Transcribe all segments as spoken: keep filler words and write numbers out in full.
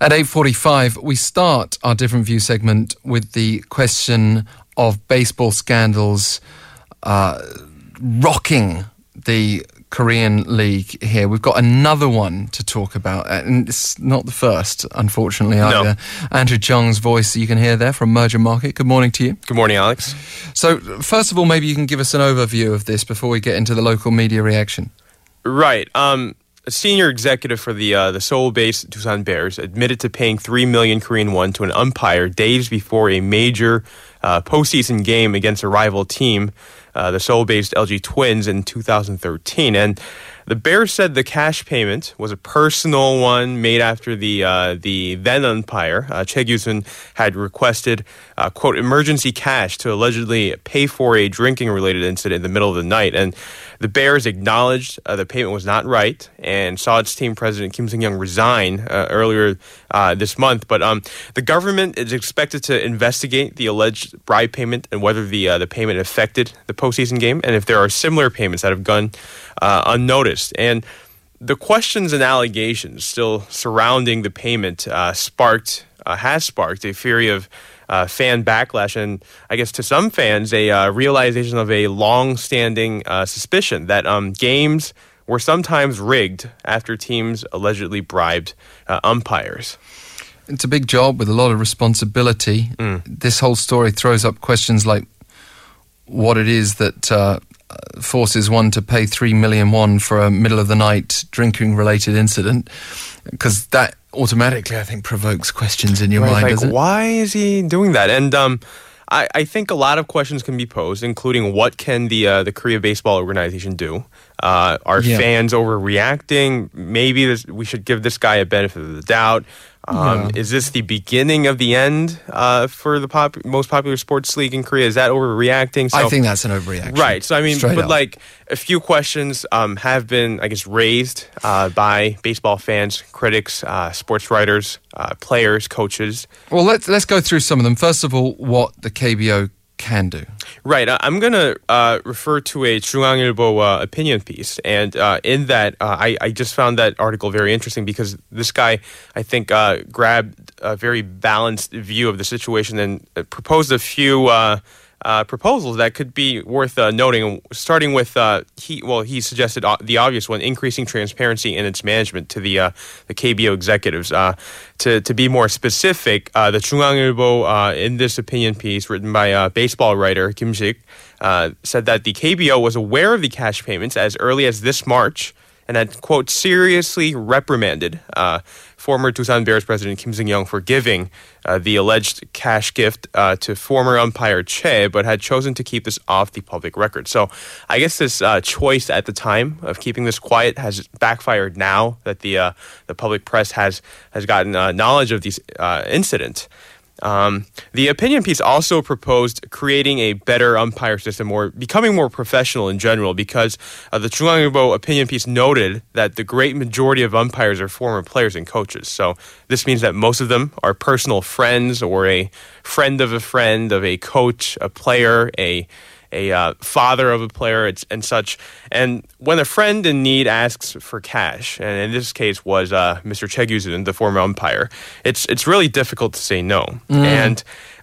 At eight forty-five, we start our Different View segment with the question of baseball scandals uh, rocking the Korean League here. We've got another one to talk about, and it's not the first, unfortunately, either. No. Andrew Jung's voice you can hear there from MergerMarket. Good morning to you. Good morning, Alex. So, first of all, maybe you can give us an overview of this before we get into the local media reaction. Right. Um, a senior executive for the uh, the Seoul-based Doosan Bears admitted to paying three million Korean won to an umpire days before a major uh, postseason game against a rival team, Uh, the Seoul-based L G Twins, in two thousand thirteen. And the Bears said the cash payment was a personal one made after the uh, the then umpire, uh, Cheguson, had requested, uh, quote, emergency cash to allegedly pay for a drinking-related incident in the middle of the night. And the Bears acknowledged uh, the payment was not right and saw its team president, Kim Seung-young, resign uh, earlier uh, this month. But um, the government is expected to investigate the alleged bribe payment and whether the, uh, the payment affected the post postseason game, and if there are similar payments that have gone uh, unnoticed. And the questions and allegations still surrounding the payment uh, sparked, uh, has sparked a fury of uh, fan backlash, and I guess to some fans, a uh, realization of a long-standing uh, suspicion that um, games were sometimes rigged after teams allegedly bribed uh, umpires. It's a big job with a lot of responsibility. Mm. This whole story throws up questions like, what it is that uh, forces one to pay three million won for a middle-of-the-night drinking-related incident, because that automatically, I think, provokes questions in your right, mind, like, doesn't it? Why is he doing that? And um, I, I think a lot of questions can be posed, including what can the uh, the Korea Baseball organization do? Uh, are yeah. fans overreacting? Maybe this, we should give this guy a benefit of the doubt. Um, yeah. Is this the beginning of the end uh, for the pop- most popular sports league in Korea? Is that overreacting? So, I think that's an overreaction. Right. So, I mean, Straight but up. like a few questions um, have been, I guess, raised uh, by baseball fans, critics, uh, sports writers, uh, players, coaches. Well, let's, let's go through some of them. First of all, what the K B O can do. Right. Uh, I'm going to uh, refer to a JoongAng Ilbo uh, opinion piece. And uh, in that, uh, I, I just found that article very interesting because this guy, I think, uh, grabbed a very balanced view of the situation and proposed a few uh, uh, proposals that could be worth uh, noting, starting with, uh, he well, he suggested o- the obvious one, increasing transparency in its management to the uh, the K B O executives. Uh, To to be more specific, uh, the JoongAng Ilbo uh, in this opinion piece written by uh, baseball writer Kim Jik uh, said that the K B O was aware of the cash payments as early as this March and had, quote, seriously reprimanded uh, former Doosan Bears president Kim Jong Young for giving uh, the alleged cash gift uh, to former umpire Choi, but had chosen to keep this off the public record. So I guess this uh, choice at the time of keeping this quiet has backfired now that the uh, the public press has, has gotten uh, knowledge of this uh, incident. Um, the opinion piece also proposed creating a better umpire system or becoming more professional in general because uh, the JoongAng Ilbo opinion piece noted that the great majority of umpires are former players and coaches. So this means that most of them are personal friends or a friend of a friend of a coach, a player, a a uh, father of a player, and such. And when a friend in need asks for cash, and in this case was uh, Mister Cheguzin, the former umpire, it's it's really difficult to say no. Mm. And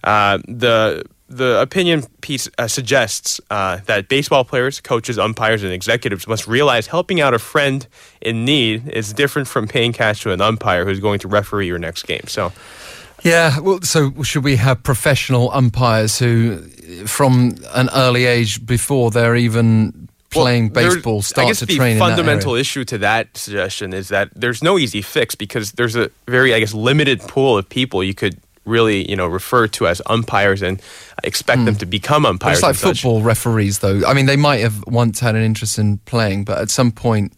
uh, the the opinion piece uh, suggests uh, that baseball players, coaches, umpires, and executives must realize helping out a friend in need is different from paying cash to an umpire who's going to referee your next game. So. Yeah, well, so should we have professional umpires who, from an early age, before they're even playing well, baseball, start to train in that area? I guess the fundamental issue to that suggestion is that there's no easy fix because there's a very, I guess, limited pool of people you could really, you know, refer to as umpires and expect mm. them to become umpires. It's like football such. referees, though. I mean, they might have once had an interest in playing, but at some point,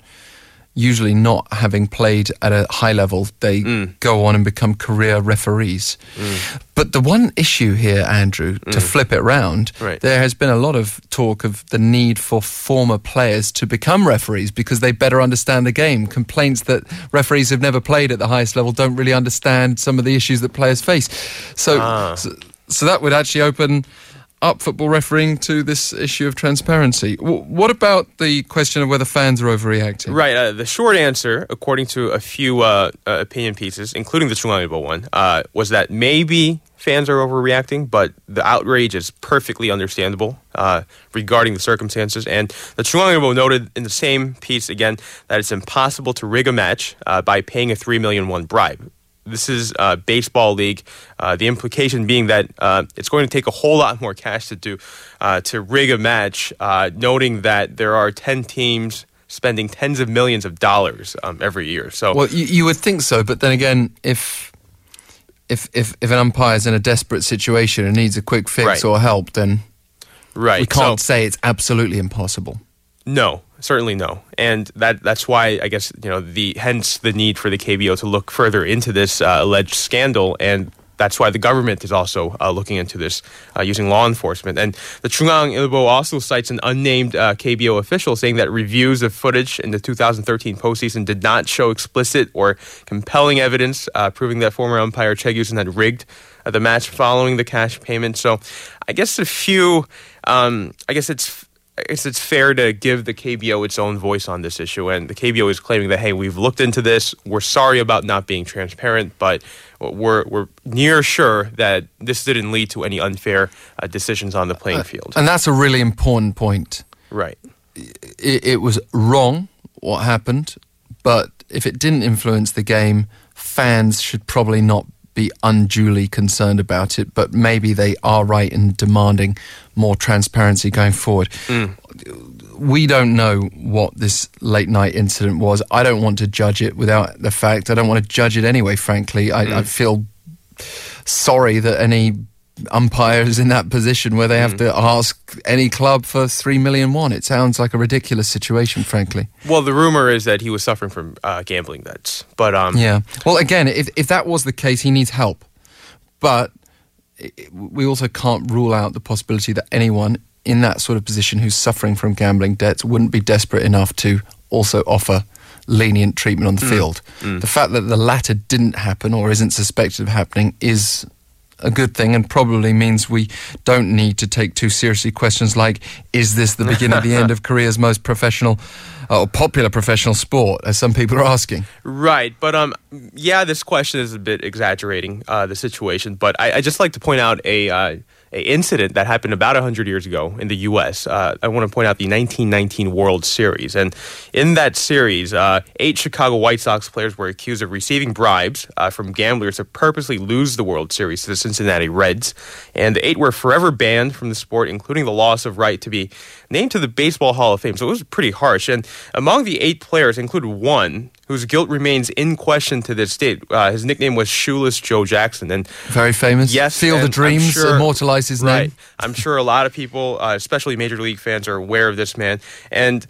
usually not having played at a high level, they mm. go on and become career referees. Mm. But the one issue here, Andrew, mm. to flip it round, right. there has been a lot of talk of the need for former players to become referees because they better understand the game. Complaints that referees who've never played at the highest level don't really understand some of the issues that players face. So, ah. so, so that would actually open up football refereeing to this issue of transparency. W- what about the question of whether fans are overreacting? Right. Uh, the short answer, according to a few uh, uh, opinion pieces, including the JoongAng Ilbo one, uh, was that maybe fans are overreacting, but the outrage is perfectly understandable uh, regarding the circumstances. And the JoongAng Ilbo noted in the same piece again that it's impossible to rig a match uh, by paying a three million won bribe. This is a uh, baseball league. Uh, the implication being that uh, it's going to take a whole lot more cash to do uh, to rig a match, uh, noting that there are ten teams spending tens of millions of dollars um, every year. So, well, you, you would think so, but then again, if if if, if an umpire is in a desperate situation and needs a quick fix right. or help, then right. we can't so, say it's absolutely impossible. No. Certainly no, and that that's why I guess you know the hence the need for the K B O to look further into this uh, alleged scandal, and that's why the government is also uh, looking into this uh, using law enforcement. And the JoongAng Ilbo also cites an unnamed uh, K B O official saying that reviews of footage in the two thousand thirteen postseason did not show explicit or compelling evidence uh, proving that former umpire Cheguson had rigged uh, the match following the cash payment. So, I guess a few, um, I guess it's. It's, it's fair to give the K B O its own voice on this issue, and the K B O is claiming that, hey, we've looked into this, we're sorry about not being transparent, but we're we're near sure that this didn't lead to any unfair uh, decisions on the playing field. Uh, and that's a really important point. Right. It, it was wrong, what happened, but if it didn't influence the game, fans should probably not be unduly concerned about it, but maybe they are right in demanding more transparency going forward. Mm. We don't know what this late night incident was. I don't want to judge it without the fact. I don't want to judge it anyway, frankly. I, mm. I feel sorry that any umpire is in that position where they have mm. to ask any club for three million won. It sounds like a ridiculous situation, frankly. Well, the rumor is that he was suffering from uh, gambling debts, but um, yeah. Well, again, if if that was the case, he needs help. But it, we also can't rule out the possibility that anyone in that sort of position who's suffering from gambling debts wouldn't be desperate enough to also offer lenient treatment on the mm. field. Mm. The fact that the latter didn't happen or isn't suspected of happening is a good thing, and probably means we don't need to take too seriously questions like, is this the beginning of the end of Korea's most professional uh, or popular professional sport, as some people are asking? Right, but um, yeah, this question is a bit exaggerating uh, the situation, but I, I just like to point out a uh, a incident that happened about one hundred years ago in the U S. Uh, I want to point out the nineteen nineteen World Series, and in that series, uh, eight Chicago White Sox players were accused of receiving bribes uh, from gamblers to purposely lose the World Series to the Cincinnati Reds, and the eight were forever banned from the sport, including the loss of right to be named to the Baseball Hall of Fame. So it was pretty harsh, and among the eight players included one whose guilt remains in question to this date. Uh, his nickname was Shoeless Joe Jackson. And very famous. Yes. Field of Dreams sure, immortalized his right, name. I'm sure a lot of people, uh, especially Major League fans, are aware of this man. And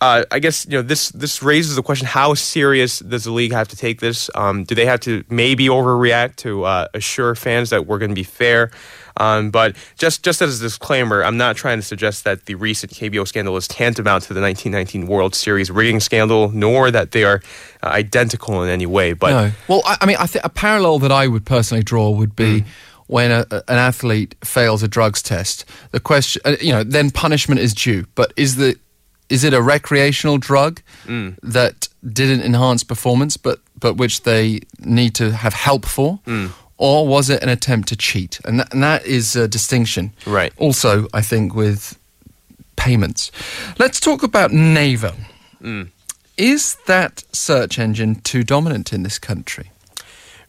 uh, I guess you know this, this raises the question, how serious does the league have to take this? Um, do they have to maybe overreact to uh, assure fans that we're going to be fair? Um, but just, just as a disclaimer, I'm not trying to suggest that the recent K B O scandal is tantamount to the nineteen nineteen World Series rigging scandal, nor that they are uh, identical in any way. But no. Well, I, I mean, I think a parallel that I would personally draw would be mm. when a, an athlete fails a drugs test. The question, uh, you know, then punishment is due. But is the is it a recreational drug mm. that didn't enhance performance, but but which they need to have help for? Mm. Or was it an attempt to cheat? And that, and that is a distinction. Right. Also, I think, with payments. Let's talk about Naver. Mm. Is that search engine too dominant in this country?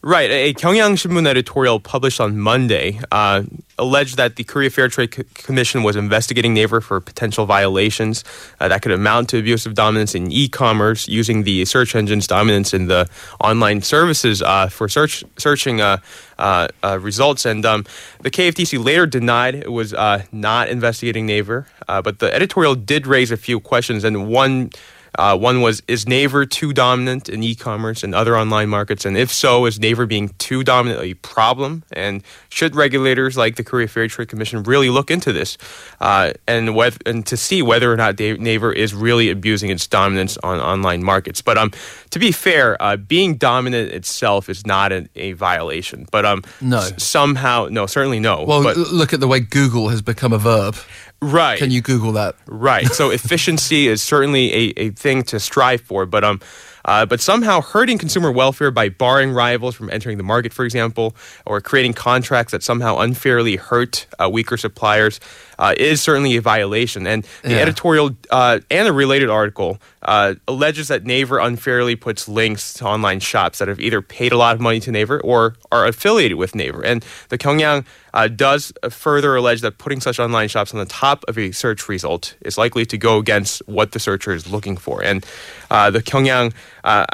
Right. A Kyunghyang Shinmun editorial published on Monday uh, alleged that the Korea Fair Trade Co- Commission was investigating Naver for potential violations uh, that could amount to abusive dominance in e-commerce using the search engine's dominance in the online services uh, for search searching uh, uh, uh, results. And um, the K F T C later denied it was uh, not investigating Naver, uh, but the editorial did raise a few questions, and one Uh, one was, is Naver too dominant in e-commerce and other online markets? And if so, is Naver being too dominant a problem? And should regulators like the Korea Fair Trade Commission really look into this uh, and, whether, and to see whether or not Naver is really abusing its dominance on online markets? But um, to be fair, uh, being dominant itself is not a, a violation. But um, no. S- somehow, no, certainly no. Well, but, look at the way Google has become a verb. Right. Can you Google that? Right. So efficiency is certainly a, a thing to strive for, but um, uh, but somehow hurting consumer welfare by barring rivals from entering the market, for example, or creating contracts that somehow unfairly hurt uh, weaker suppliers uh, is certainly a violation. And the yeah. editorial uh, and a related article uh, alleges that Naver unfairly puts links to online shops that have either paid a lot of money to Naver or are affiliated with Naver. And the Kyunghyang Uh, does further allege that putting such online shops on the top of a search result is likely to go against what the searcher is looking for. And uh, the Kyunghyang uh,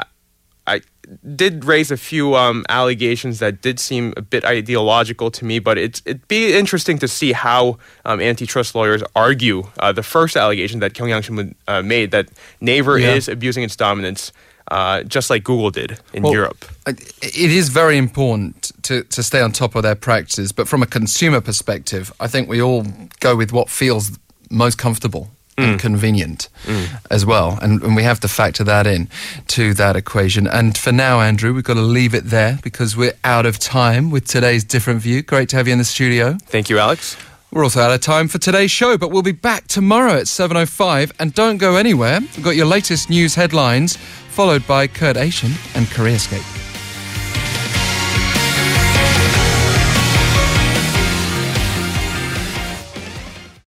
I did raise a few um, allegations that did seem a bit ideological to me, but it's, it'd be interesting to see how um, antitrust lawyers argue uh, the first allegation that Kyunghyang Shinmun uh, made, that Naver yeah. is abusing its dominance, Uh, just like Google did in well, Europe. It is very important to, to stay on top of their practices, but from a consumer perspective, I think we all go with what feels most comfortable mm. and convenient mm. as well, and, and we have to factor that in to that equation. And for now, Andrew, we've got to leave it there because we're out of time with today's Different View. Great to have you in the studio. Thank you, Alex. We're also out of time for today's show, but we'll be back tomorrow at seven oh five. And don't go anywhere. We've got your latest news headlines, followed by Kurt Aitian and Careerscape.